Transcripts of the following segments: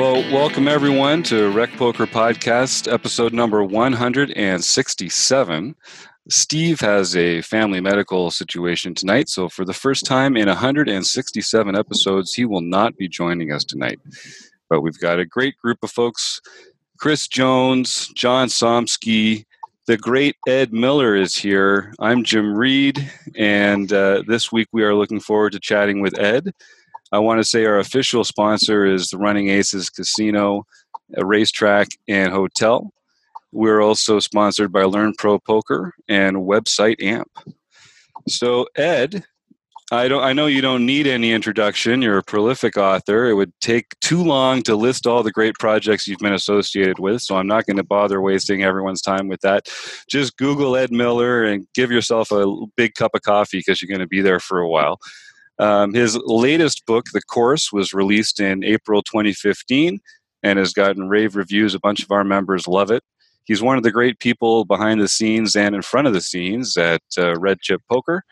Well, welcome everyone to Rec Poker Podcast, episode number 167. Steve has a family medical situation tonight, so for the first time in 167 episodes, he will not be joining us tonight. But we've got a great group of folks. Chris Jones, John Somsky, the great Ed Miller is here. I'm Jim Reed, and this week we are looking forward to chatting with Ed. I want to say our official sponsor is the Running Aces Casino, a racetrack and hotel. We're also sponsored by Learn Pro Poker and Website AMP. So Ed, I know you don't need any introduction. You're a prolific author. It would take too long to list all the great projects you've been associated with, so I'm not going to bother wasting everyone's time with that. Just Google Ed Miller and give yourself a big cup of coffee because you're going to be there for a while. His latest book, The Course, was released in April 2015 and has gotten rave reviews. A bunch of our members love it. He's one of the great people behind the scenes and in front of the scenes at Red Chip Poker.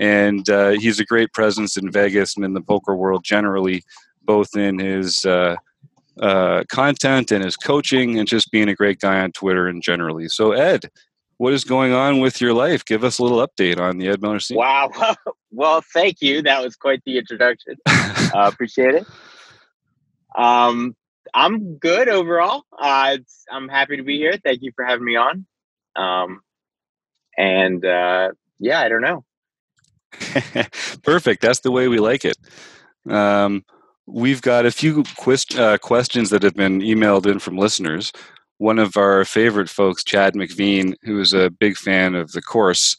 And he's a great presence in Vegas and in the poker world generally, both in his content and his coaching and just being a great guy on Twitter and generally. So, Ed, what is going on with your life? Give us a little update on the Ed Miller scene. Wow. Well, thank you. That was quite the introduction. Appreciate it. I'm good overall. I'm happy to be here. Thank you for having me on. I don't know. Perfect. That's the way we like it. We've got a few questions that have been emailed in from listeners. One of our favorite folks, Chad McVean, who is a big fan of the course,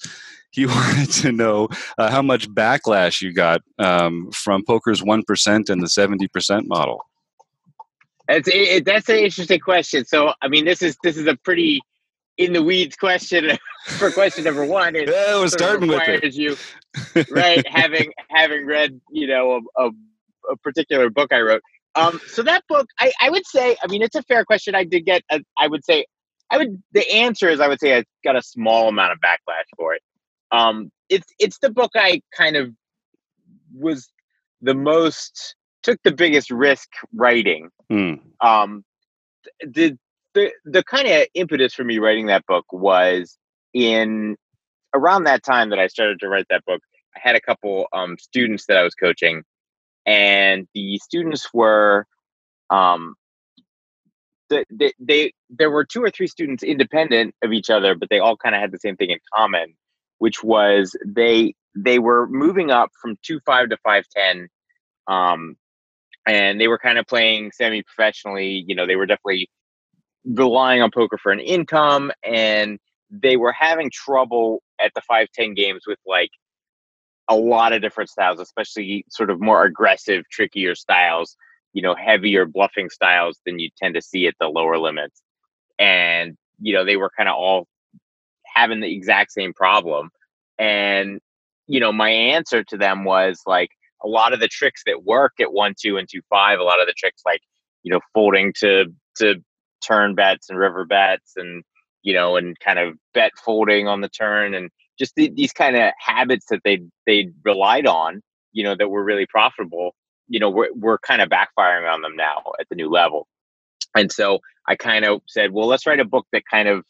he wanted to know how much backlash you got from poker's 1% and the 70% model. That's an interesting question. So, I mean, this is a pretty in the weeds question for question number one. Yeah, we're starting with it. You, right, having read, a particular book I wrote. So that book, I would say, I mean, it's a fair question. I did get, the answer is, I would say I got a small amount of backlash for it. It's the book I kind of took the biggest risk writing. The kind of impetus for me writing that book was in around that time that I started to write that book. I had a couple students that I was coaching, and the students were there were two or three students independent of each other, but they all kind of had the same thing in common, which was they were moving up from 2.5 to 5.10, and they were kind of playing semi-professionally. They were definitely relying on poker for an income, and they were having trouble at the 5-10 games with like a lot of different styles, especially sort of more aggressive, trickier styles, heavier bluffing styles than you tend to see at the lower limits. And, they were kind of all having the exact same problem. And, my answer to them was like a lot of the tricks that work at 1-2 and 2-5, a lot of the tricks like, folding to turn bets and river bets and, and kind of bet folding on the turn, and just these kind of habits that they relied on, that were really profitable, we're kind of backfiring on them now at the new level. And so I kind of said, well, let's write a book that kind of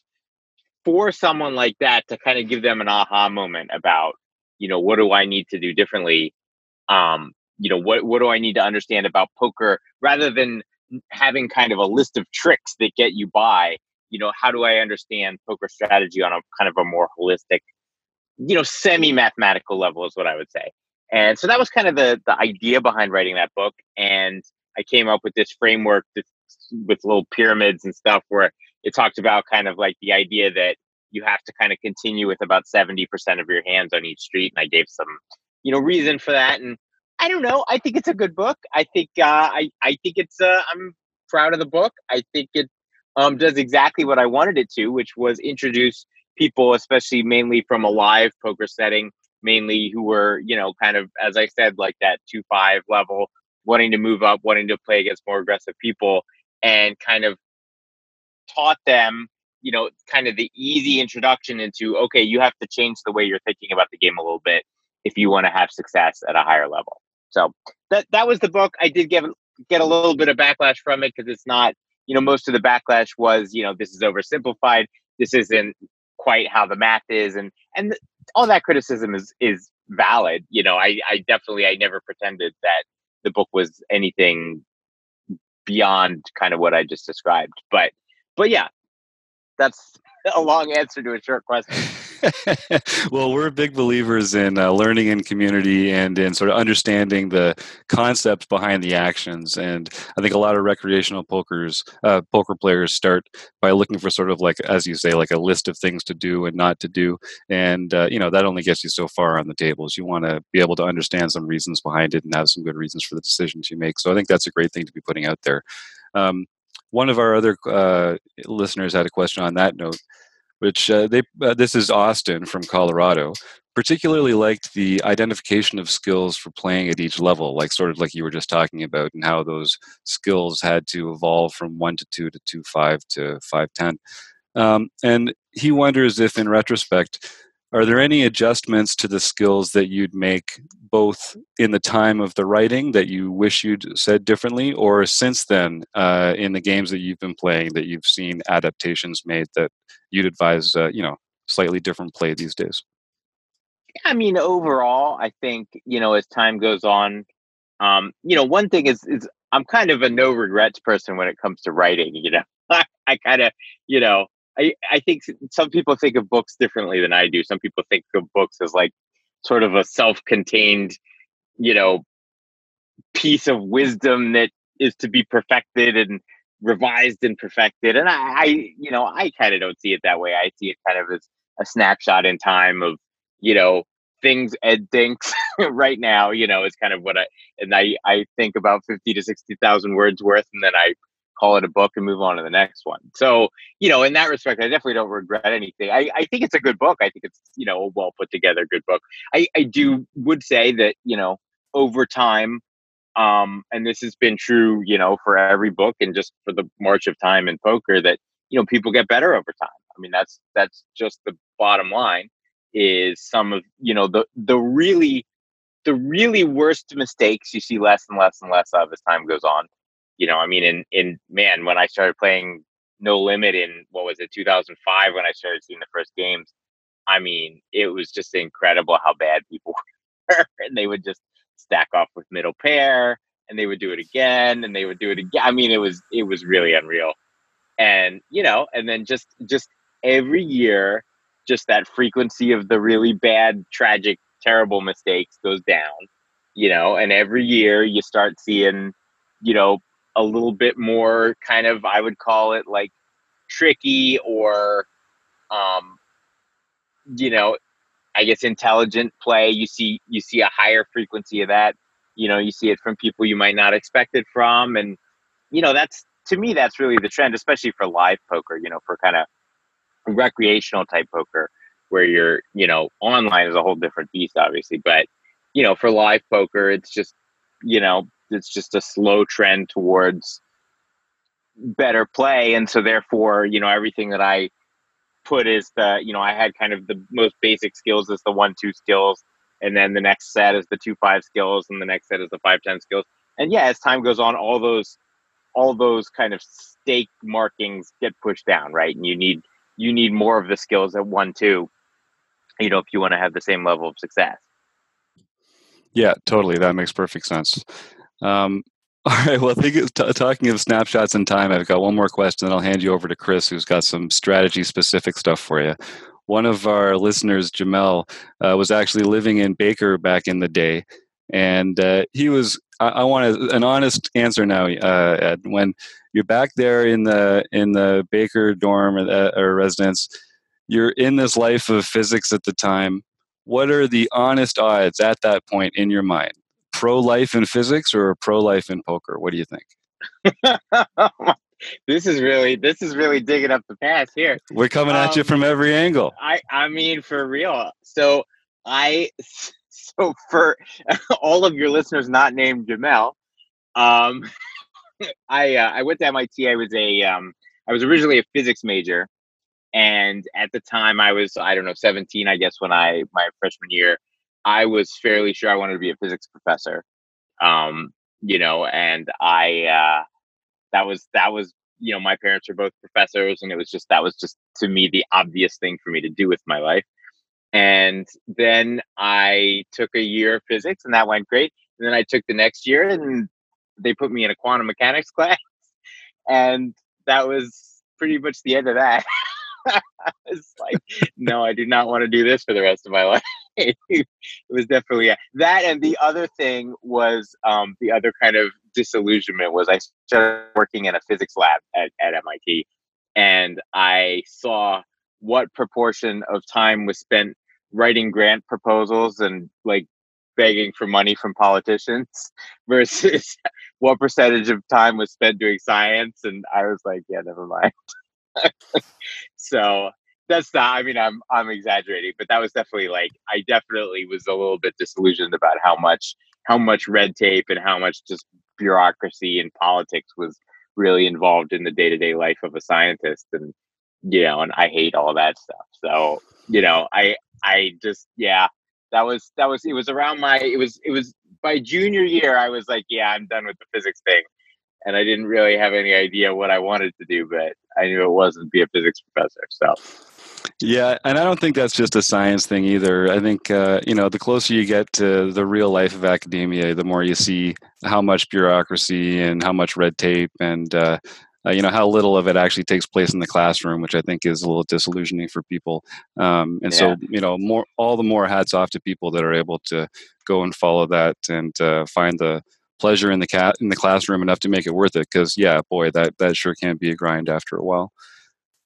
for someone like that to kind of give them an aha moment about, what do I need to do differently? What do I need to understand about poker, rather than having kind of a list of tricks that get you by, how do I understand poker strategy on a kind of a more holistic, semi-mathematical level is what I would say. And so that was kind of the idea behind writing that book. And I came up with this framework with little pyramids and stuff where it talked about kind of like the idea that you have to kind of continue with about 70% of your hands on each street. And I gave some, reason for that. And I don't know. I think it's a good book. I think I'm proud of the book. I think it does exactly what I wanted it to, which was introduce people, especially mainly from a live poker setting, mainly who were, kind of, as I said, like that 2-5 level, wanting to move up, wanting to play against more aggressive people, and kind of taught them, kind of the easy introduction into, okay, you have to change the way you're thinking about the game a little bit if you want to have success at a higher level. So that was the book. I did give get a little bit of backlash from it because it's not, you know, most of the backlash was, you know, this is oversimplified. This isn't quite how the math is. And all that criticism is valid. You know, I never pretended that the book was anything beyond kind of what I just described. But yeah, that's a long answer to a short question. Well, we're big believers in learning in community and in sort of understanding the concepts behind the actions. And I think a lot of recreational poker players start by looking for sort of like, as you say, like a list of things to do and not to do. And, you know, that only gets you so far on the tables. You want to be able to understand some reasons behind it and have some good reasons for the decisions you make. So I think that's a great thing to be putting out there. One of our other listeners had a question on that note, which this is Austin from Colorado, particularly liked the identification of skills for playing at each level, like sort of like you were just talking about, and how those skills had to evolve from 1-2 to 2-5 to 5-10. And he wonders if, in retrospect, are there any adjustments to the skills that you'd make both in the time of the writing that you wish you'd said differently, or since then in the games that you've been playing that you've seen adaptations made that you'd advise, you know, slightly different play these days? I mean, overall, I think, you know, as time goes on, you know, one thing is I'm kind of a no regrets person when it comes to writing, you know. I kind of, you know, I think some people think of books differently than I do. Some people think of books as like sort of a self-contained, you know, piece of wisdom that is to be perfected and revised and perfected. And I kind of don't see it that way. I see it kind of as a snapshot in time of, you know, things Ed thinks right now, you know, is kind of what I think about 50 to 60,000 words worth. And then I call it a book and move on to the next one. So, you know, in that respect, I definitely don't regret anything. I think it's a good book. I think it's, you know, a well put together good book. I would say that, you know, over time, and this has been true, you know, for every book and just for the march of time in poker, that, you know, people get better over time. I mean, that's just the bottom line. Is some of, you know, the really worst mistakes you see less and less and less of as time goes on. You know, I mean, man, when I started playing No Limit in, 2005, when I started seeing the first games, I mean, it was just incredible how bad people were. And they would just stack off with middle pair, and they would do it again, and they would do it again. I mean, it was really unreal. And, you know, and then just every year, just that frequency of the really bad, tragic, terrible mistakes goes down, you know, and every year you start seeing, you know, a little bit more kind of, I would call it like tricky or, you know, I guess intelligent play. You see a higher frequency of that, you know, you see it from people you might not expect it from. And, you know, that's, to me, that's really the trend, especially for live poker, you know, for kind of recreational type poker where you're, you know, online is a whole different beast, obviously, but, you know, for live poker, it's just, you know, it's just a slow trend towards better play. And so therefore, you know, everything that I put is the, you know, I had kind of the most basic skills as the 1-2 skills. And then the next set is the 2-5 skills. And the next set is the 5-10 skills. And yeah, as time goes on, all those kind of stake markings get pushed down. Right. And you need more of the skills at 1-2, you know, if you want to have the same level of success. Yeah, totally. That makes perfect sense. All right. Well, I think talking of snapshots in time, I've got one more question, and I'll hand you over to Chris, who's got some strategy-specific stuff for you. One of our listeners, Jamel, was actually living in Baker back in the day, and he was. I want an honest answer now, Ed. When you're back there in the Baker dorm or residence, you're in this life of physics at the time. What are the honest odds at that point in your mind? Pro-life in physics or pro-life in poker? What do you think? This is really digging up the past here. We're coming at you from every angle. I mean, for real. So for all of your listeners not named Jamel, I went to MIT. I was originally a physics major, and at the time I was 17, I guess, when my freshman year. I was fairly sure I wanted to be a physics professor. you know, and I, that was, you know, my parents were both professors, and it was just, that was just to me the obvious thing for me to do with my life. And then I took a year of physics, and that went great. And then I took the next year, and they put me in a quantum mechanics class, and that was pretty much the end of that. I was like, no, I do not want to do this for the rest of my life. It was definitely that. And the other thing was, the other kind of disillusionment was I started working in a physics lab at MIT, and I saw what proportion of time was spent writing grant proposals and like begging for money from politicians versus what percentage of time was spent doing science. And I was like, yeah, never mind. So that's not, I mean, I'm exaggerating, but that was definitely like, I definitely was a little bit disillusioned about how much red tape and how much just bureaucracy and politics was really involved in the day-to-day life of a scientist. And, you know, and I hate all that stuff. So, you know, I just, yeah, that was, it was around my, it was by junior year, I was like, yeah, I'm done with the physics thing. And I didn't really have any idea what I wanted to do, but I knew it wasn't be a physics professor. So, yeah, and I don't think that's just a science thing either. I think, you know, the closer you get to the real life of academia, the more you see how much bureaucracy and how much red tape and, you know, how little of it actually takes place in the classroom, which I think is a little disillusioning for people. And so, you know, all the more hats off to people that are able to go and follow that and find the pleasure in the classroom enough to make it worth it, because yeah, boy, that sure can be a grind after a while.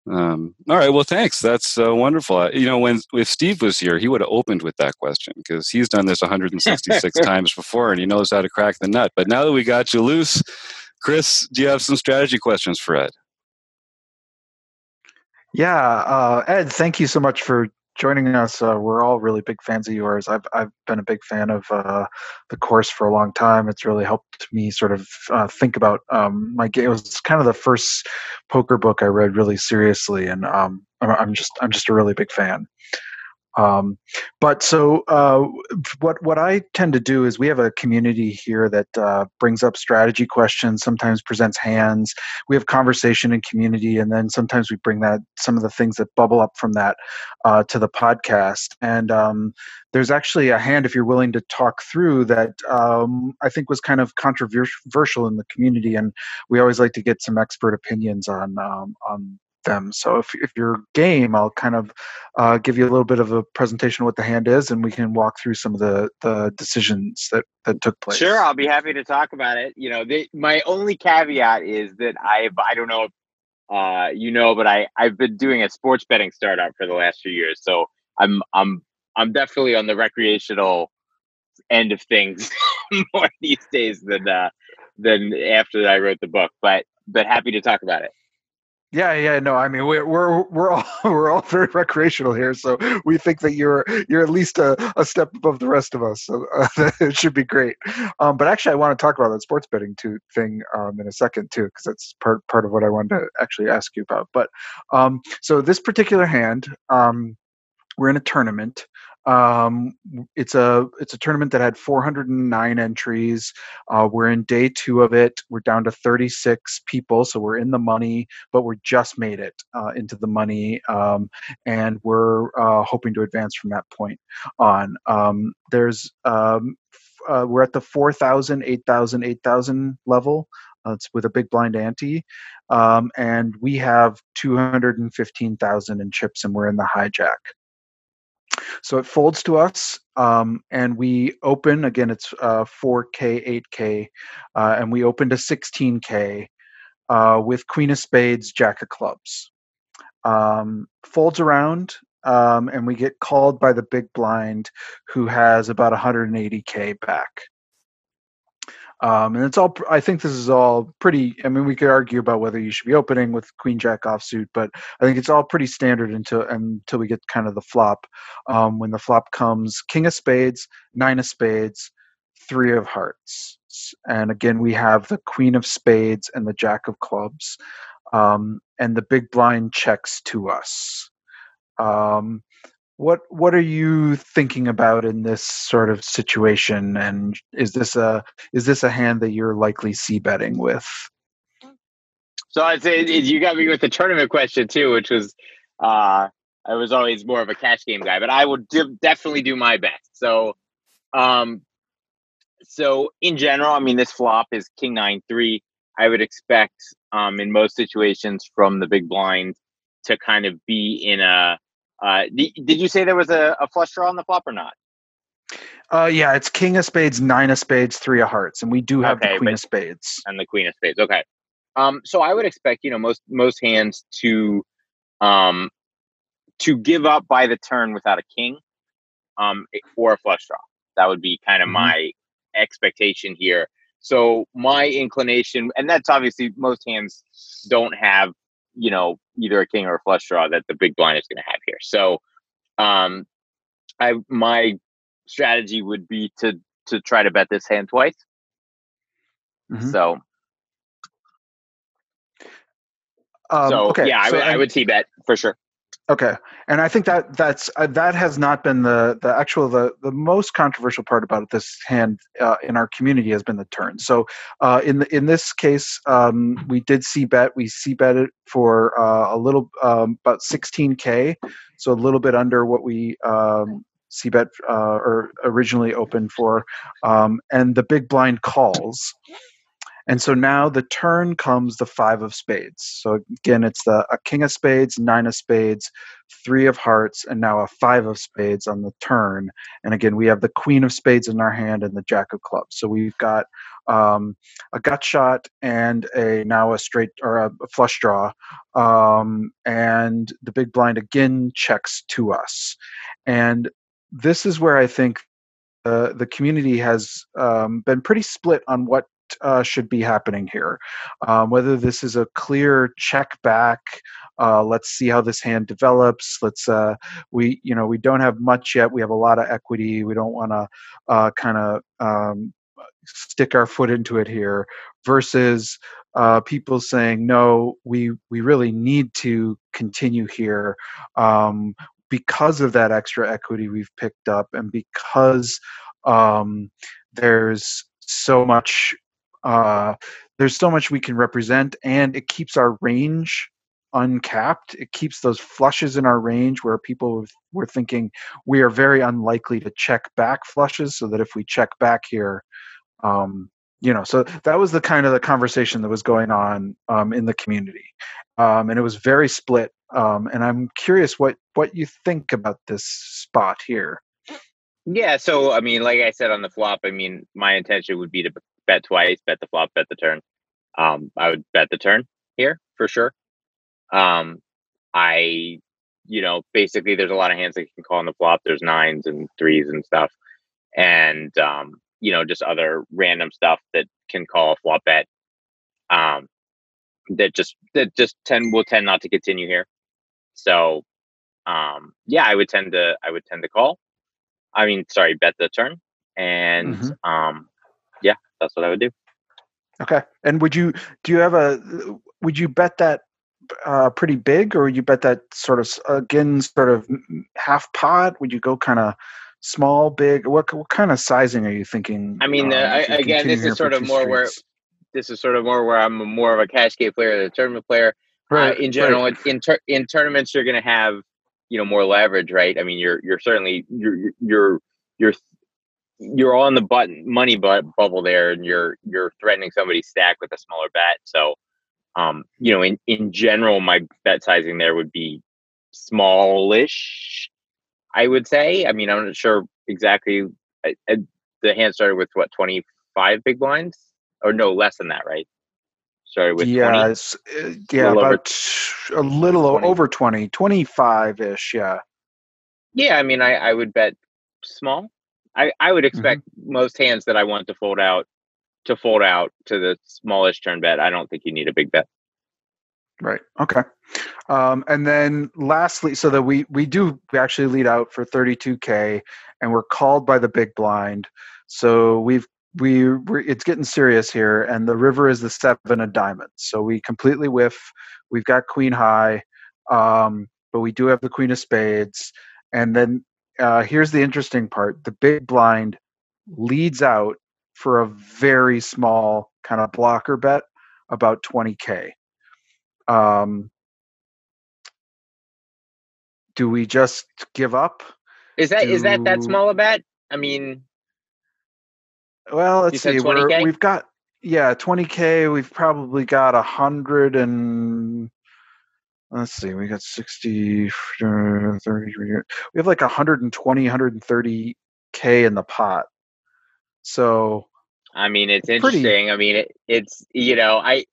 All right, well, thanks. That's wonderful. You know, if Steve was here, he would have opened with that question, because he's done this 166 times before and he knows how to crack the nut. But now that we got you loose, Chris, do you have some strategy questions for Ed? Yeah, Ed, thank you so much for joining us. We're all really big fans of yours. I've been a big fan of the course for a long time. It's really helped me sort of think about my game. It was kind of the first poker book I read really seriously, and I'm just a really big fan. But so what I tend to do is we have a community here that brings up strategy questions, sometimes presents hands. We have conversation in community, and then sometimes we bring that some of the things that bubble up from that to the podcast. And there's actually a hand, if you're willing to talk through, that I think was kind of controversial in the community, and we always like to get some expert opinions on them. So if you're game, I'll kind of give you a little bit of a presentation of what the hand is, and we can walk through some of the decisions that took place. Sure, I'll be happy to talk about it. You know, my only caveat is that I don't know if you know, but I've been doing a sports betting startup for the last few years, so I'm definitely on the recreational end of things more these days than after I wrote the book, but happy to talk about it. Yeah, no, I mean we're all very recreational here, so we think that you're at least a step above the rest of us. So it should be great. But actually, I want to talk about that sports betting thing in a second too, because that's part of what I wanted to actually ask you about. But so this particular hand, we're in a tournament. It's a tournament that had 409 entries. We're in day 2 of it. We're down to 36 people, so we're in the money, but we just made it into the money, and we're hoping to advance from that point on. We're at the 4,000, 8,000, 8,000 level. It's with a big blind ante, and we have 215,000 in chips, and we're in the hijack. So it folds to us, and we open, again, it's 4K, 8K, and we open to 16K with queen of spades, jack of clubs. Folds around, and we get called by the big blind, who has about 180K back. And it's all, I think this is all pretty, I mean, we could argue about whether you should be opening with queen jack offsuit, but I think it's all pretty standard until we get kind of the flop. When the flop comes, king of spades, nine of spades, three of hearts. And again, we have the queen of spades and the jack of clubs. And the big blind checks to us. What are you thinking about in this sort of situation? And is this a hand that you're likely C betting with? So I'd say you got me with the tournament question too, which was I was always more of a cash game guy, but I will definitely do my best. So in general, I mean, this flop is King 9-3. I would expect in most situations from the big blind to kind of be in a. Did you say there was a flush draw on the flop or not? Yeah, it's King of Spades, Nine of Spades, Three of Hearts, and we do have the Queen of Spades and the Queen of Spades. Okay, so I would expect most hands to give up by the turn without a king, or a flush draw. That would be kind of my expectation here. So my inclination, and that's obviously most hands don't have, either a king or a flush draw that the big blind is going to have here. So my strategy would be to try to bet this hand twice. Mm-hmm. I would c-bet for sure. Okay. And I think that has not been the most controversial part about this hand in our community has been the turn. So in this case, we did c-bet. We c-betted for a little, about 16K. So a little bit under what we c-bet or originally opened for. And the big blind calls. And so now the turn comes the Five of Spades. So again, it's a King of Spades, Nine of Spades, Three of Hearts, and now a Five of Spades on the turn. And again, we have the Queen of Spades in our hand and the Jack of Clubs. So we've got a gut shot and now a straight or a flush draw. And the big blind again checks to us. And this is where I think the community has been pretty split on what should be happening here. Whether this is a clear check back, let's see how this hand develops. We don't have much yet. We have a lot of equity. We don't want to stick our foot into it here, versus people saying, no, we really need to continue here because of that extra equity we've picked up, and because there's so much we can represent, and it keeps our range uncapped. It keeps those flushes in our range where people were thinking we are very unlikely to check back flushes, so that if we check back here, so that was the kind of the conversation that was going on in the community. And it was very split. And I'm curious what you think about this spot here. Yeah. So, I mean, like I said on the flop, I mean, my intention would be to bet twice, bet the flop, bet the turn. I would bet the turn here for sure. Basically there's a lot of hands that can call on the flop. There's nines and threes and stuff. And, just other random stuff that can call a flop bet. Will tend not to continue here. So, I would tend to call. I mean, sorry, bet the turn. And, that's what I would do. Okay. And would you bet that pretty big, or would you bet that sort of half pot? Would you go kind of small, big? What kind of sizing are you thinking? I mean, this is sort of more where I'm more of a cash game player than a tournament player. Right. In general, right. In tournaments, you're going to have, more leverage, right? I mean, you're certainly on the money bubble there, and you're threatening somebody's stack with a smaller bet. So, in general, my bet sizing there would be smallish, I would say. I mean, I'm not sure exactly. The hand started with what, 25 big blinds, or no, less than that, right? Started with 20? Yeah, a little over 20, 25-ish, yeah. Yeah, I mean, I would bet small. I would expect most hands that I want to fold out to the smallest turn bet. I don't think you need a big bet. Right. Okay. And then lastly, so that we actually lead out for 32K, and we're called by the big blind. So it's getting serious here, and the river is the seven of diamonds. So we completely whiff. We've got queen high, but we do have the queen of spades. And then here's the interesting part. The big blind leads out for a very small kind of blocker bet, about 20K. Do we just give up? Is that small a bet? I mean, well, let's see. We've got, 20K. We've probably got 100 and let's see. We got 60, 30. We have like 120, 130K in the pot. So, I mean, it's interesting. I mean, it's to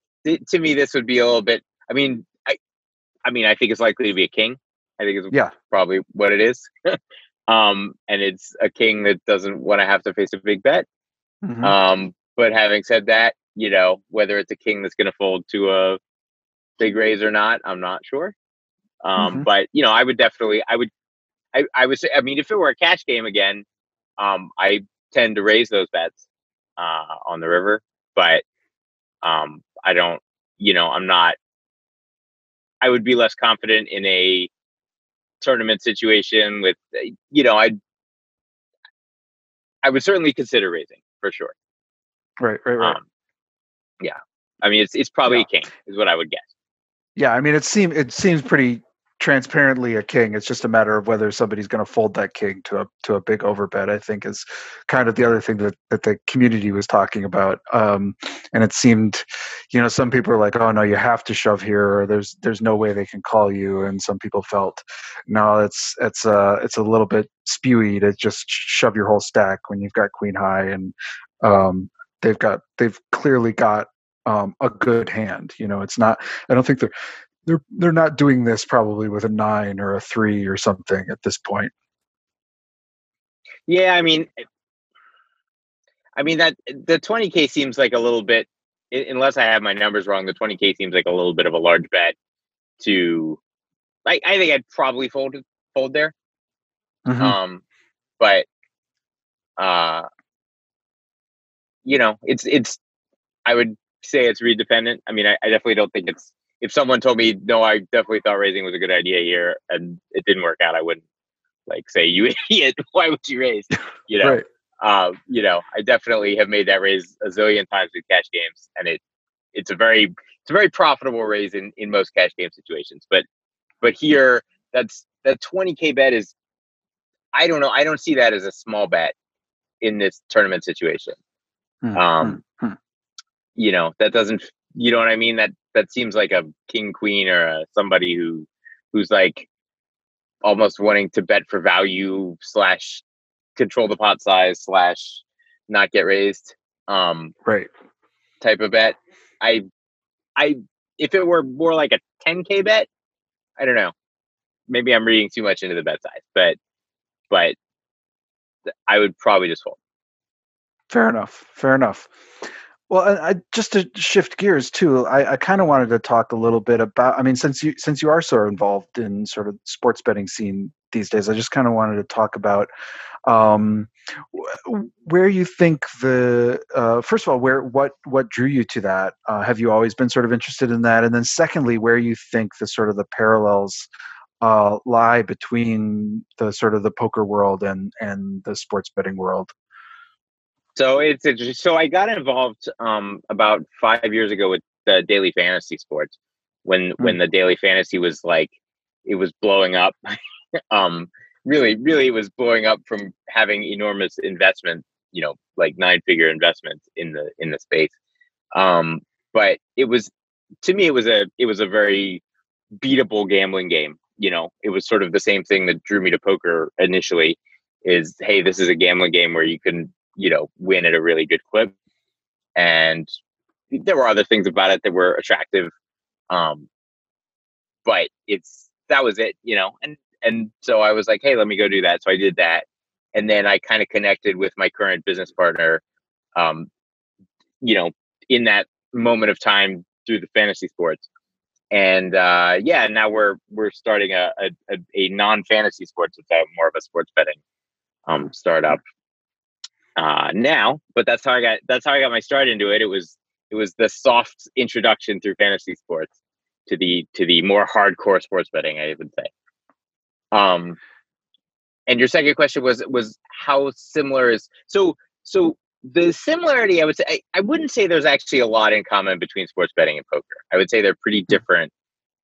me, this would be a little bit. I mean, I think it's likely to be a king. I think it's probably what it is. And it's a king that doesn't want to have to face a big bet. Mm-hmm. But having said that, whether it's a king that's going to fold to a big raise or not, I'm not sure. But I would definitely, I would say, I mean, if it were a cash game again, I tend to raise those bets on the river, but I don't, I would be less confident in a tournament situation with, I would certainly consider raising for sure. Right. Yeah. I mean, it's probably a king is what I would guess. Yeah. I mean, it seems pretty transparently a king. It's just a matter of whether somebody's going to fold that king to a big overbet, I think, is kind of the other thing that the community was talking about. And it seemed, some people are like, oh no, you have to shove here, or there's no way they can call you. And some people felt, no, it's a little bit spewy to just shove your whole stack when you've got queen high, and they've clearly got a good hand. It's not, I don't think they're not doing this probably with a 9 or a 3 or something at this point. Yeah, I mean that the 20K seems like a little bit, unless I have my numbers wrong, the 20K seems like a little bit of a large bet to, like, I think I'd probably fold there. Mm-hmm. It's I would say it's read dependent. I mean, I definitely don't think it's, if someone told me, no, I definitely thought raising was a good idea here and it didn't work out, I wouldn't say, you idiot, why would you raise? Right. I definitely have made that raise a zillion times with cash games, and it's a very profitable raise in most cash game situations. But here, that 20K bet is, I don't know, I don't see that as a small bet in this tournament situation. Mm-hmm. That doesn't, you know what I mean? That seems like a king, queen, or somebody who's like almost wanting to bet for value / control the pot size / not get raised, right? Type of bet. I if it were more like a 10K bet, I don't know. Maybe I'm reading too much into the bet size, but I would probably just fold. Fair enough. Well, just to shift gears too, I kind of wanted to talk a little bit about, since you are so involved in sort of sports betting scene these days, I just kind of wanted to talk about where you think first of all, what drew you to that? Have you always been sort of interested in that? And then secondly, where you think the sort of the parallels lie between the sort of the poker world and the sports betting world? So it's interesting. So I got involved about 5 years ago with the Daily Fantasy Sports when the Daily Fantasy was like, it was blowing up. Really was blowing up from having enormous investment, like 9-figure investments in the space. But it was, to me, it was a very beatable gambling game. It was sort of the same thing that drew me to poker initially, is, hey, this is a gambling game where you can, win at a really good clip. And there were other things about it that were attractive. But that was it, and so I was like, hey, let me go do that. So I did that. And then I kind of connected with my current business partner, in that moment of time through the fantasy sports. And now we're starting a non-fantasy sports, more of a sports betting startup. Now, but that's how I got my start into it. It was the soft introduction through fantasy sports to the more hardcore sports betting, I would say. And your second question was how similar is, so the similarity, I would say, I wouldn't say there's actually a lot in common between sports betting and poker. I would say they're pretty different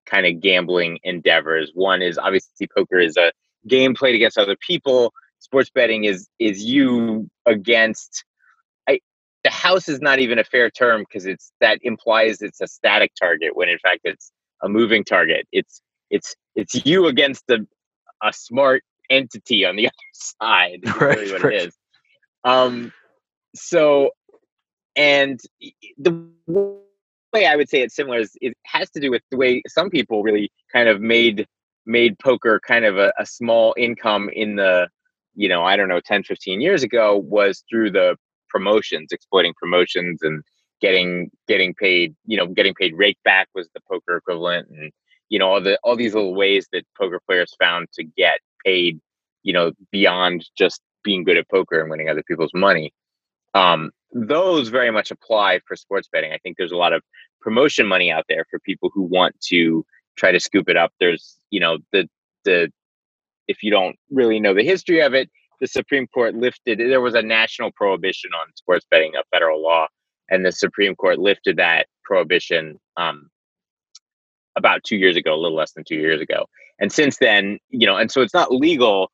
kind of gambling endeavors. One is obviously poker is a game played against other people. Sports betting is you against, the house is not even a fair term because that implies it's a static target when in fact it's a moving target. It's you against a smart entity on the other side. Right, really what right. It is. So, and the way I would say it's similar is it has to do with the way some people really kind of made poker kind of a small income in the, 10, 15 years ago was through the promotions, exploiting promotions and getting paid, getting paid rake back was the poker equivalent. And, all these little ways that poker players found to get paid, beyond just being good at poker and winning other people's money. Those very much apply for sports betting. I think there's a lot of promotion money out there for people who want to try to scoop it up. There's, if you don't really know the history of it, the Supreme Court there was a national prohibition on sports betting, a federal law, and the Supreme Court lifted that prohibition about 2 years ago, a little less than 2 years ago. And since then, and so it's not legal.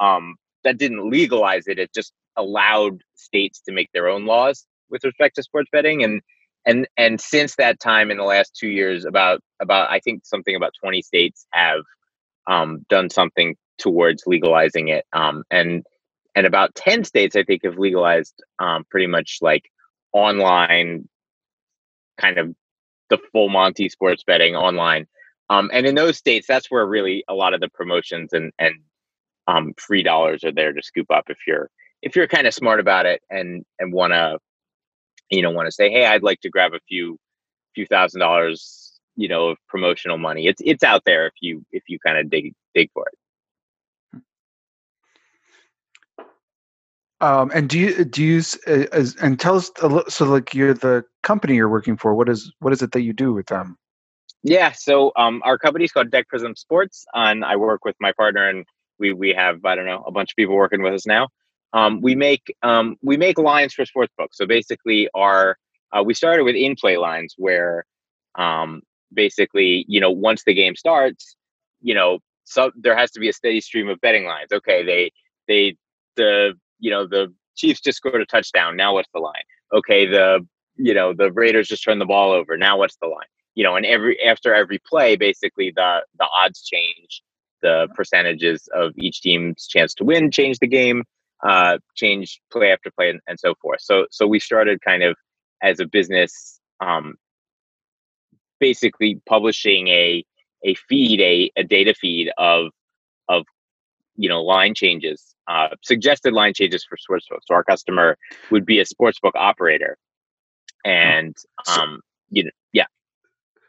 That didn't legalize it. It just allowed states to make their own laws with respect to sports betting. And since that time, in the last 2 years, about I think something about 20 states have done something towards legalizing it. And about 10 states, I think, have legalized pretty much like online kind of the full Monty sports betting online. And in those states, that's where really a lot of the promotions and free dollars are there to scoop up if you're kind of smart about it and want to say, hey, I'd like to grab a few $1,000, of promotional money. It's out there if you kind of dig for it. And do you tell us a little, so like you're the company you're working for, what is it that you do with them? Yeah. So, our company is called Deck Prism Sports, and I work with my partner, and we have, a bunch of people working with us now. We make lines for sportsbooks. So basically we started with in-play lines where, basically, once the game starts, so there has to be a steady stream of betting lines. Okay. The Chiefs just scored a touchdown. Now what's the line? Okay. The Raiders just turned the ball over. Now what's the line? And after every play, basically the odds change. The percentages of each team's chance to win change the game, change play after play, and so forth. So we started kind of as a business, basically publishing a feed, a data feed of line changes, suggested line changes for sportsbooks. So our customer would be a sportsbook operator, and yeah.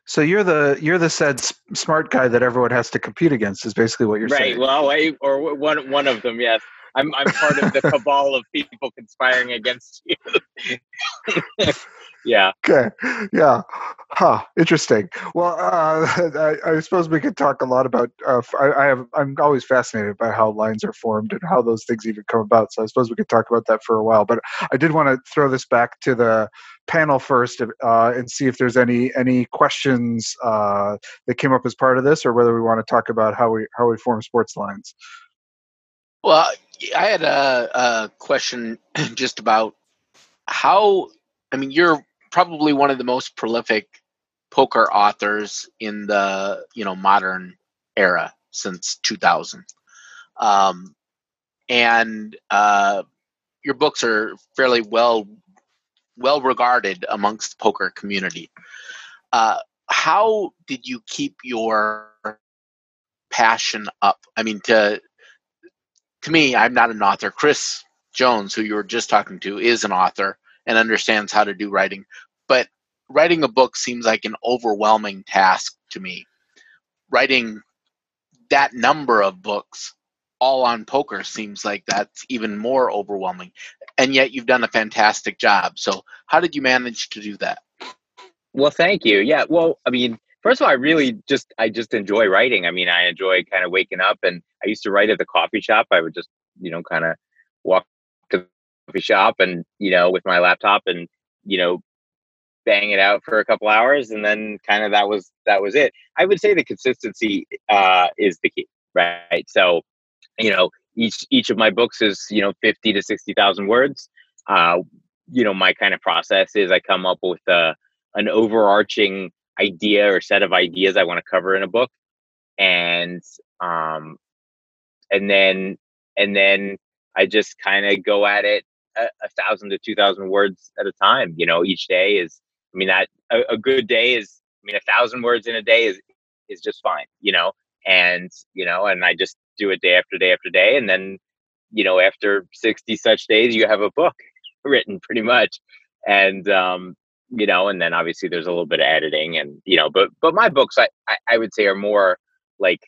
So you're the said smart guy that everyone has to compete against is basically what you're saying. Right. Well, or one of them. Yes, I'm part of the cabal of people conspiring against you. Yeah. Okay. Yeah. Huh. Interesting. Well, I suppose we could talk a lot about. I'm always fascinated by how lines are formed and how those things even come about. So I suppose we could talk about that for a while. But I did want to throw this back to the panel first and see if there's any questions that came up as part of this, or whether we want to talk about how we form sports lines. Well, I had a question just about how. I mean, you're probably one of the most prolific poker authors in the, modern era since 2000. And your books are fairly well regarded amongst the poker community. How did you keep your passion up? I mean, to me, I'm not an author. Chris Jones, who you were just talking to, is an author and understands how to do writing. But writing a book seems like an overwhelming task to me. Writing that number of books all on poker seems like that's even more overwhelming. And yet you've done a fantastic job. So how did you manage to do that? Well, thank you. Yeah, well, I mean, First of all, I just enjoy writing. I mean, I enjoy kind of waking up, and I used to write at the coffee shop. I would just, kind of walk to the coffee shop and, with my laptop and, bang it out for a couple hours. And then kind of that was it. I would say the consistency is the key, right? So, each of my books is, 50 to 60,000 words. My kind of process is I come up with an overarching idea or set of ideas I want to cover in a book. And then I just kind of go at it 1,000 to 2,000 words at a time. Each day is, a good day is, 1,000 words in a day is just fine, and I just do it day after day after day. And then, after 60 such days, you have a book written pretty much. And, and then obviously there's a little bit of editing and, but my books, I would say are more like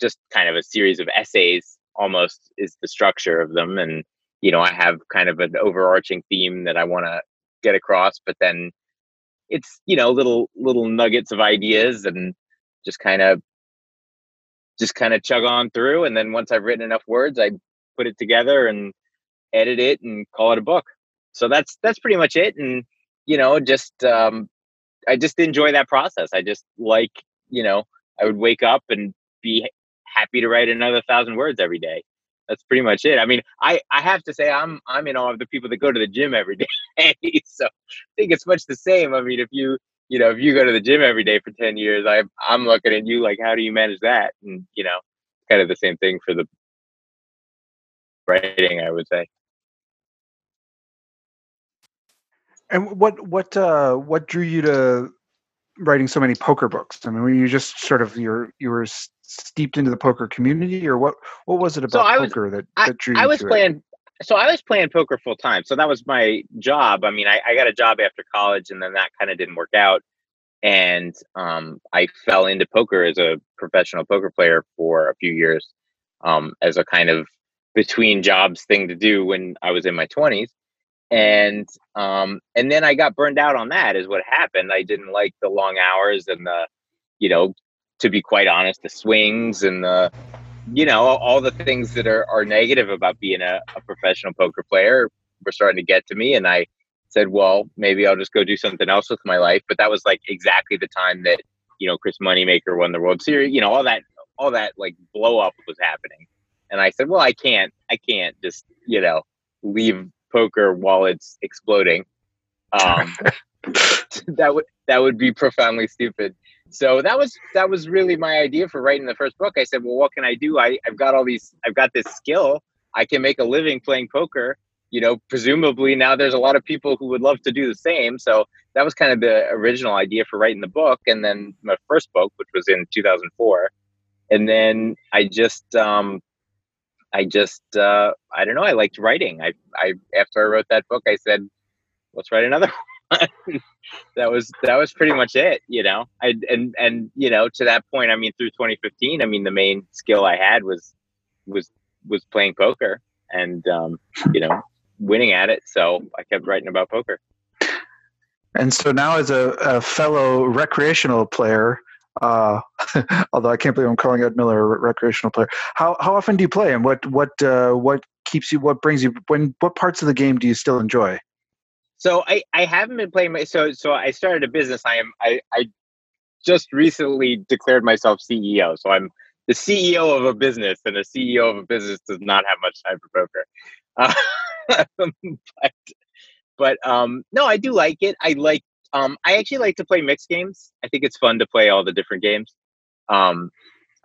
just kind of a series of essays almost is the structure of them. And, I have kind of an overarching theme that I want to get across, but then it's, little nuggets of ideas and just kind of chug on through. And then once I've written enough words, I put it together and edit it and call it a book. So that's pretty much it. And, I just enjoy that process. I just like, I would wake up and be happy to write another 1,000 words every day. That's pretty much it. I mean, I have to say I'm in awe of the people that go to the gym every day. So I think it's much the same. I mean, if you go to the gym every day for 10 years, I'm looking at you like, how do you manage that? And, kind of the same thing for the writing, I would say. And what drew you to writing so many poker books? I mean, were you just sort of you were steeped into the poker community, or what was it about poker that drew you to it? I was playing poker full time. So that was my job. I mean, I got a job after college, and then that kind of didn't work out. And I fell into poker as a professional poker player for a few years as a kind of between jobs thing to do when I was in my 20s. And then I got burned out on that is what happened. I didn't like the long hours and the, to be quite honest, the swings and the, all the things that are negative about being a professional poker player were starting to get to me. And I said, well, maybe I'll just go do something else with my life. But that was like exactly the time that, Chris Moneymaker won the World Series, all that like blow up was happening. And I said, well, I can't just, leave poker while it's exploding. That would be profoundly stupid. So that was really my idea for writing the first book. I said, well, what can I do? I've got this skill. I can make a living playing poker. Presumably now there's a lot of people who would love to do the same. So that was kind of the original idea for writing the book. And then my first book, which was in 2004. And then I just I don't know. I liked writing. I after I wrote that book, I said, let's write another one. that was pretty much it. To that point, through 2015, the main skill I had was playing poker and, winning at it. So I kept writing about poker. And so now as a fellow recreational player, although I can't believe I'm calling Ed Miller a recreational player. How often do you play, and what keeps you? What brings you? What parts of the game do you still enjoy? So I haven't been playing. So I started a business. I just recently declared myself CEO. So I'm the CEO of a business, and a CEO of a business does not have much time for poker. But no, I do like it. I actually like to play mixed games. I think it's fun to play all the different games. I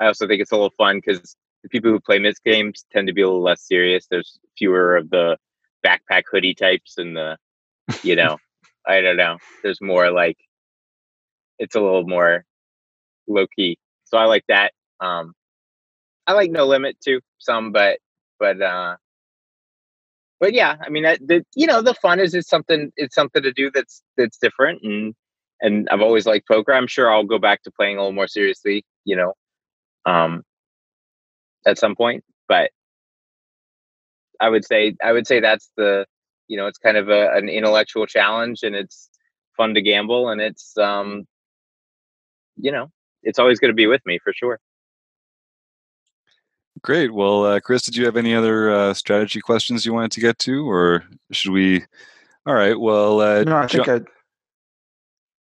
also think it's a little fun because the people who play mixed games tend to be a little less serious. There's fewer of the backpack hoodie types and the, I don't know. There's more like, it's a little more low key. So I like that. I like No Limit too, some, but yeah, the fun is it's something to do that's different, and I've always liked poker. I'm sure I'll go back to playing a little more seriously, at some point. But I would say that's the, it's kind of an intellectual challenge, and it's fun to gamble, and it's you know, it's always going to be with me for sure. Great. Well, Chris, did you have any other strategy questions you wanted to get to, or should we? All right. Well, no, I think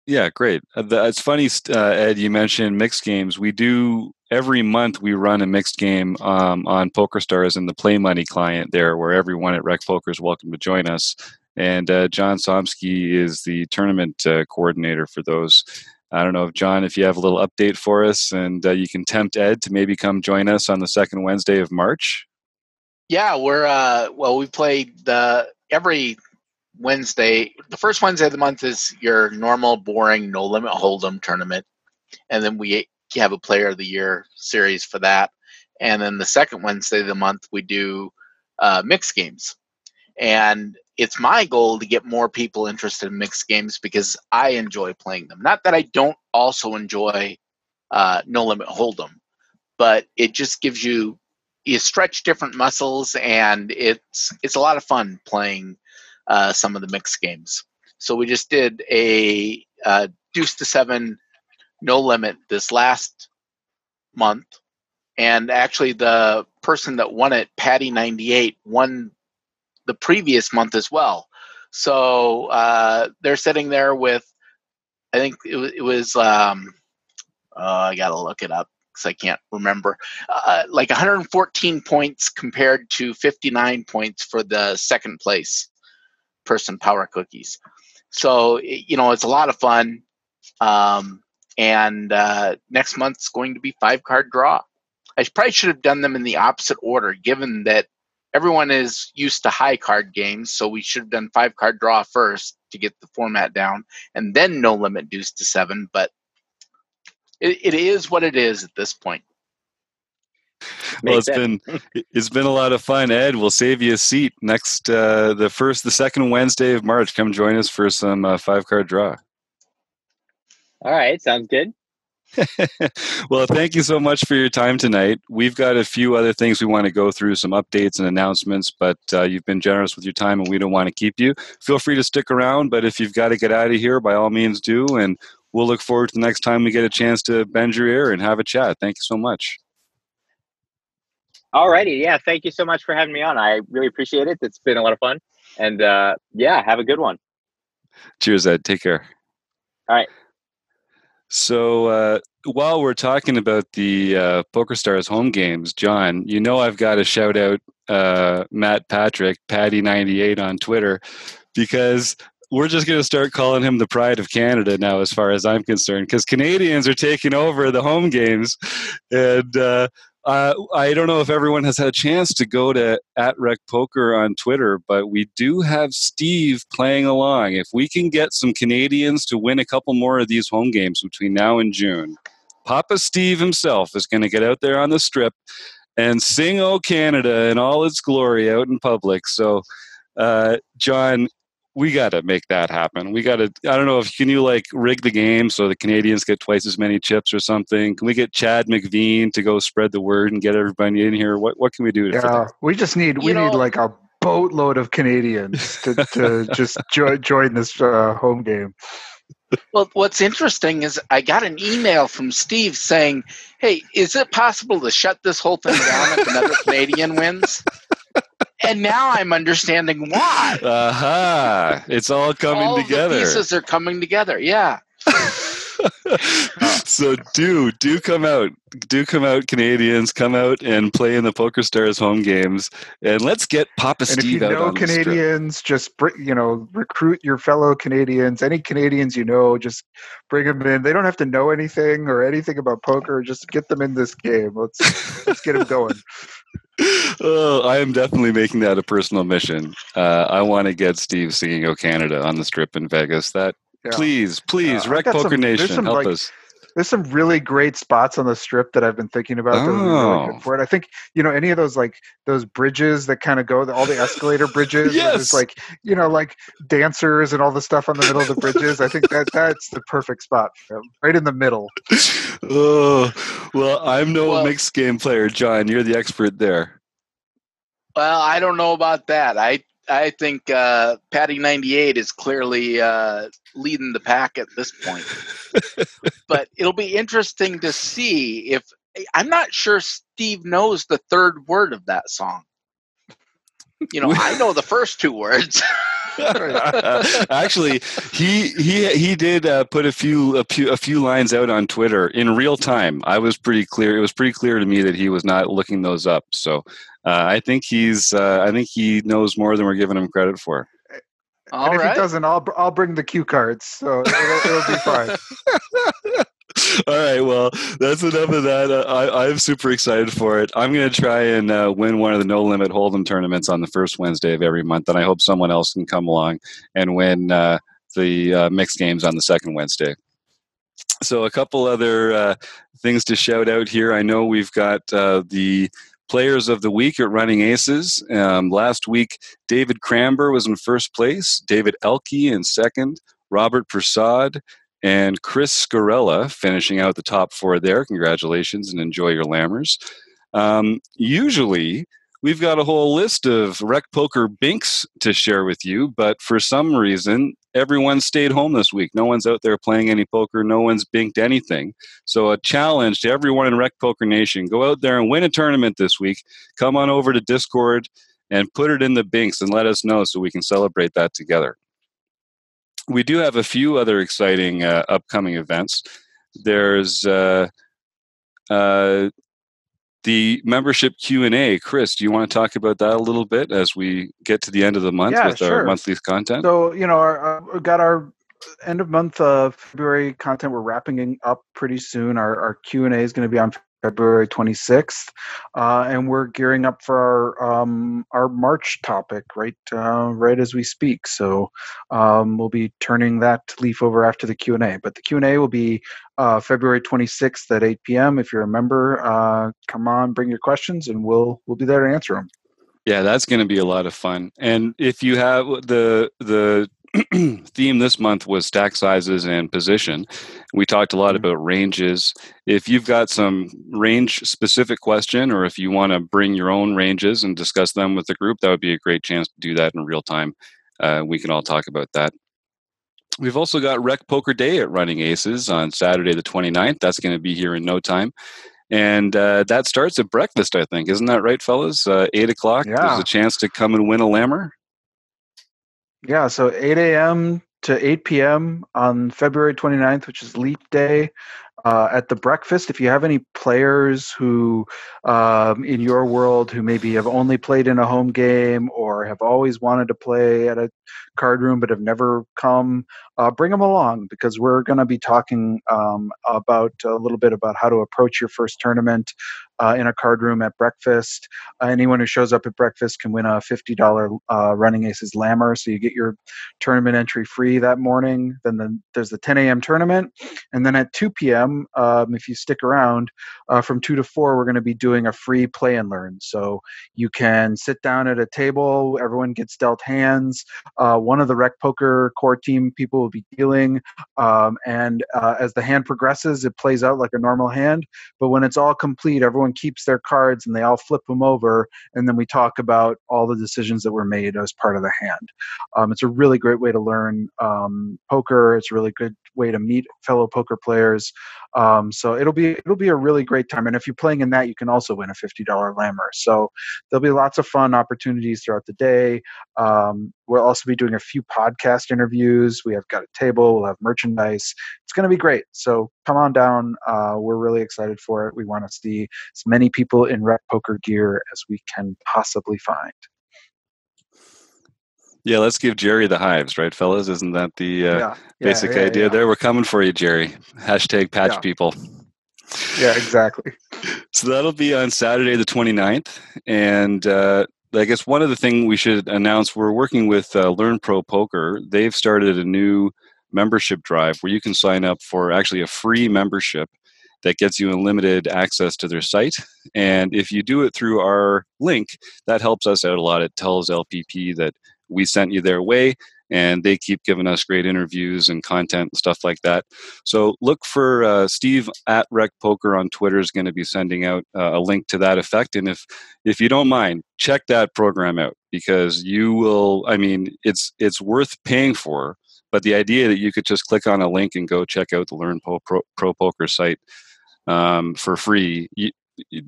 yeah, great. It's funny, Ed, you mentioned mixed games. We do every month. We run a mixed game on PokerStars and the Play Money client there, where everyone at Rec Poker is welcome to join us. And John Somsky is the tournament coordinator for those. I don't know if John, if you have a little update for us, and you can tempt Ed to maybe come join us on the second Wednesday of March. Yeah, we're well. We play every Wednesday. The first Wednesday of the month is your normal, boring, no limit hold'em tournament, and then we have a Player of the Year series for that. And then the second Wednesday of the month, we do mixed games, and it's my goal to get more people interested in mixed games because I enjoy playing them. Not that I don't also enjoy No Limit Hold'em, but it just gives you, you stretch different muscles, and it's a lot of fun playing some of the mixed games. So we just did a deuce to seven no limit this last month, and actually the person that won it, Patty98, won the previous month as well. So they're sitting there with, I think it was, I got to look it up because I can't remember, like 114 points compared to 59 points for the second place person, Power Cookies. So, you know, it's a lot of fun. And next month's going to be 5-card draw. I probably should have done them in the opposite order, given that everyone is used to high card games, so we should have done 5-card draw first to get the format down, and then no limit deuce to seven. But it is what it is at this point. Well, it's been a lot of fun, Ed. We'll save you a seat next the second Wednesday of March. Come join us for some 5-card draw. All right, sounds good. Well, thank you so much for your time tonight. We've got a few other things we want to go through, some updates and announcements, but you've been generous with your time and we don't want to keep you. Feel free to stick around, but if you've got to get out of here, by all means do, and we'll look forward to the next time we get a chance to bend your ear and have a chat. Thank you so much. All righty. Yeah, thank you so much for having me on. I really appreciate it. It's been a lot of fun, and yeah, have a good one. Cheers, Ed. Take care. All right. So while we're talking about the PokerStars home games, John, you know I've got to shout out Matt Patrick, Patty98 on Twitter, because we're just going to start calling him the pride of Canada now as far as I'm concerned, because Canadians are taking over the home games. And I don't know if everyone has had a chance to go to @RecPoker on Twitter, but we do have Steve playing along. If we can get some Canadians to win a couple more of these home games between now and June, Papa Steve himself is going to get out there on the strip and sing "O Canada" in all its glory out in public. So, John, we got to make that happen. We got to, I don't know if, can you like rig the game so the Canadians get twice as many chips or something? Can we get Chad McVean to go spread the word and get everybody in here? What can we do? Yeah, we just need, we need like a boatload of Canadians to just join this home game. Well, what's interesting is I got an email from Steve saying, hey, is it possible to shut this whole thing down if another Canadian wins? And now I'm understanding why. Aha! Uh-huh. It's all coming all together. All the pieces are coming together. Yeah. So do come out. Do come out, Canadians. Come out and play in the PokerStars home games. And let's get Papa Steve out. And if you know Canadians, just recruit your fellow Canadians. Any Canadians you know, just bring them in. They don't have to know anything or anything about poker. Just get them in this game. Let's get them going. Oh, I am definitely making that a personal mission. I want to get Steve singing "O Canada" on the strip in Vegas. That, yeah. Please, Rec Poker Nation, help us. There's some really great spots on the strip that I've been thinking about that are really good for it. I think, any of those, like those bridges that kind of go, all the escalator bridges, yes. There's like dancers and all the stuff on the middle of the bridges. I think that's the perfect spot for them, right in the middle. Oh, well, I'm no mixed game player, John. You're the expert there. Well, I don't know about that. I I think Patty98 is clearly leading the pack at this point. But it'll be interesting to see if – I'm not sure Steve knows the third word of that song. You know, I know the first two words. Actually, he did put a few lines out on Twitter in real time. I was pretty clear. It was pretty clear to me that he was not looking those up. So I think he knows more than we're giving him credit for. And if he doesn't, I'll bring the cue cards. So it'll be fine. All right, well, that's enough of that. I'm super excited for it. I'm going to try and win one of the No Limit Hold'em tournaments on the first Wednesday of every month, and I hope someone else can come along and win the mixed games on the second Wednesday. So a couple other things to shout out here. I know we've got the Players of the Week at Running Aces. Last week, David Cranber was in first place, David Elke in second, Robert Prasad, and Chris Scarella finishing out the top four there. Congratulations and enjoy your Lammers. Usually, we've got a whole list of Rec Poker binks to share with you, but for some reason, everyone stayed home this week. No one's out there playing any poker. No one's binked anything. So a challenge to everyone in Rec Poker Nation, go out there and win a tournament this week. Come on over to Discord and put it in the binks and let us know so we can celebrate that together. We do have a few other exciting upcoming events. There's the membership Q&A. Chris, do you want to talk about that a little bit as we get to the end of the month our monthly content? So, you know, we've got our end of month February content. We're wrapping up pretty soon. Our Q&A is going to be on February 26th, and we're gearing up for our March topic right as we speak. So we'll be turning that leaf over after the Q&A. But the Q&A will be February 26th at 8 p.m. If you're a member, come on, bring your questions, and we'll be there to answer them. Yeah, that's going to be a lot of fun. And if you have the theme this month was stack sizes and position. We talked a lot about ranges. If you've got some range specific question, or if you want to bring your own ranges and discuss them with the group, that would be a great chance to do that in real time. We can all talk about that. We've also got Rec Poker Day at Running Aces on Saturday the 29th. That's going to be here in no time. And that starts at breakfast, I think. Isn't that right, fellas? 8 o'clock. Yeah. There's a chance to come and win a Lammer. Yeah, so 8 a.m. to 8 p.m. on February 29th, which is Leap Day, at the breakfast. If you have any players who, in your world, who maybe have only played in a home game or have always wanted to play at a card room but have never come, bring them along, because we're going to be talking about a little bit about how to approach your first tournament in a card room at breakfast. Anyone who shows up at breakfast can win a $50 Running Aces Lammer, so you get your tournament entry free that morning. Then there's the 10 a.m. tournament, and then at 2 p.m., if you stick around, from 2 to 4, we're going to be doing a free play and learn. So you can sit down at a table, everyone gets dealt hands, one of the Rec Poker core team people will be dealing, and as the hand progresses, it plays out like a normal hand, but when it's all complete, everyone keeps their cards and they all flip them over, and then we talk about all the decisions that were made as part of the hand. It's a really great way to learn poker. It's a really good way to meet fellow poker players. So it'll be a really great time. And if you're playing in that, you can also win a $50 Lammer. So there'll be lots of fun opportunities throughout the day. We'll also be doing a few podcast interviews. We have got a table. We'll have merchandise. It's going to be great. So come on down. We're really excited for it. We want to see as many people in Rec Poker gear as we can possibly find. Yeah, let's give Jerry the hives, right, fellas? Isn't that the basic idea there? We're coming for you, Jerry. Hashtag patch people. Yeah, exactly. So that'll be on Saturday the 29th. And I guess one other thing we should announce, we're working with Learn Pro Poker. They've started a new membership drive where you can sign up for actually a free membership that gets you unlimited access to their site. And if you do it through our link, that helps us out a lot. It tells LPP that we sent you their way, and they keep giving us great interviews and content and stuff like that. So look for Steve at Rec Poker on Twitter is going to be sending out a link to that effect. And if you don't mind, check that program out. because you will, I mean, it's worth paying for, but the idea that you could just click on a link and go check out the Learn Pro Poker site for free, you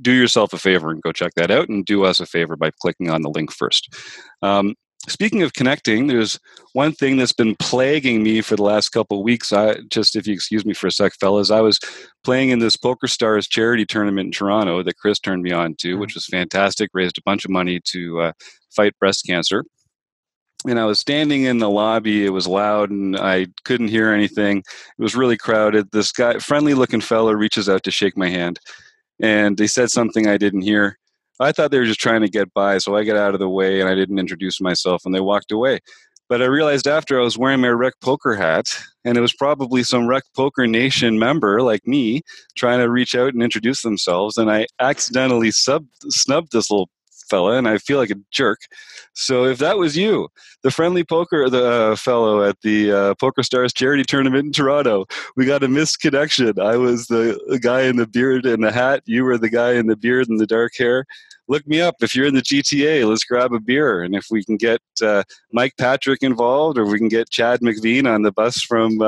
do yourself a favor and go check that out, and do us a favor by clicking on the link first. Speaking of connecting, there's one thing that's been plaguing me for the last couple of weeks. If you excuse me for a sec, fellas, I was playing in this PokerStars charity tournament in Toronto that Chris turned me on to, which was fantastic, raised a bunch of money to fight breast cancer. And I was standing in the lobby. It was loud and I couldn't hear anything. It was really crowded. This guy, friendly looking fella, reaches out to shake my hand, and they said something I didn't hear. I thought they were just trying to get by, so I got out of the way and I didn't introduce myself, and they walked away. But I realized after, I was wearing my Rec Poker hat, and it was probably some Rec Poker Nation member like me trying to reach out and introduce themselves, and I accidentally snubbed this little fella, and I feel like a jerk. So if that was you, the friendly fellow at the PokerStars charity tournament in Toronto, we got a misconnection. I was the guy in the beard and the hat. You were the guy in the beard and the dark hair. Look me up. If you're in the GTA, let's grab a beer. And if we can get Mike Patrick involved, or we can get Chad McVean on the bus from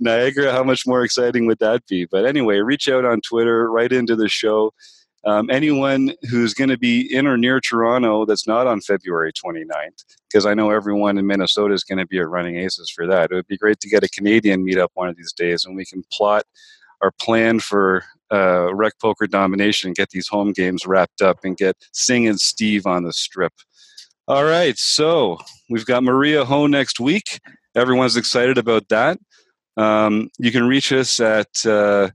Niagara, how much more exciting would that be? But anyway, reach out on Twitter, right into the show. Anyone who's going to be in or near Toronto that's not on February 29th, because I know everyone in Minnesota is going to be at Running Aces for that. It would be great to get a Canadian meetup one of these days, and we can plot our plan for Rec Poker domination, get these home games wrapped up, and get Sing and Steve on the strip. All right, so we've got Maria Ho next week. Everyone's excited about that. You can reach us at...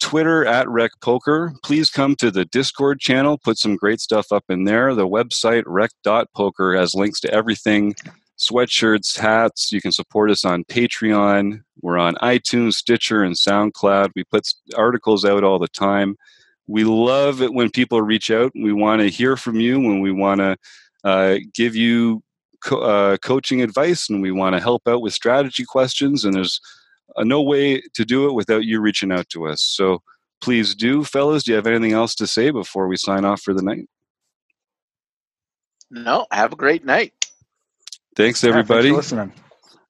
Twitter at Rec Poker. Please come to the Discord channel, put some great stuff up in there. The website rec.poker has links to everything, sweatshirts, hats. You can support us on Patreon. We're on iTunes, Stitcher, and SoundCloud. We put articles out all the time. We love it when people reach out. We want to hear from you, when we want to give you coaching advice, and we want to help out with strategy questions, and there's no way to do it without you reaching out to us. So please do. Fellas, do you have anything else to say before we sign off for the night? No, have a great night. Thanks, everybody. Yeah, thanks for listening.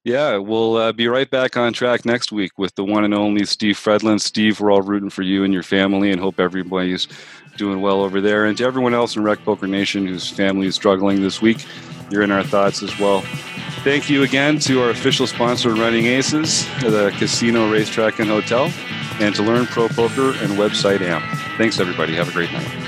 Yeah, we'll be right back on track next week with the one and only Steve Fredlund. Steve, we're all rooting for you and your family, and hope everybody's doing well over there. And to everyone else in Rec Poker Nation whose family is struggling this week, you're in our thoughts as well. Thank you again to our official sponsor, Running Aces, the casino, racetrack, and hotel, and to Learn Pro Poker and Website AMP. Thanks, everybody. Have a great night.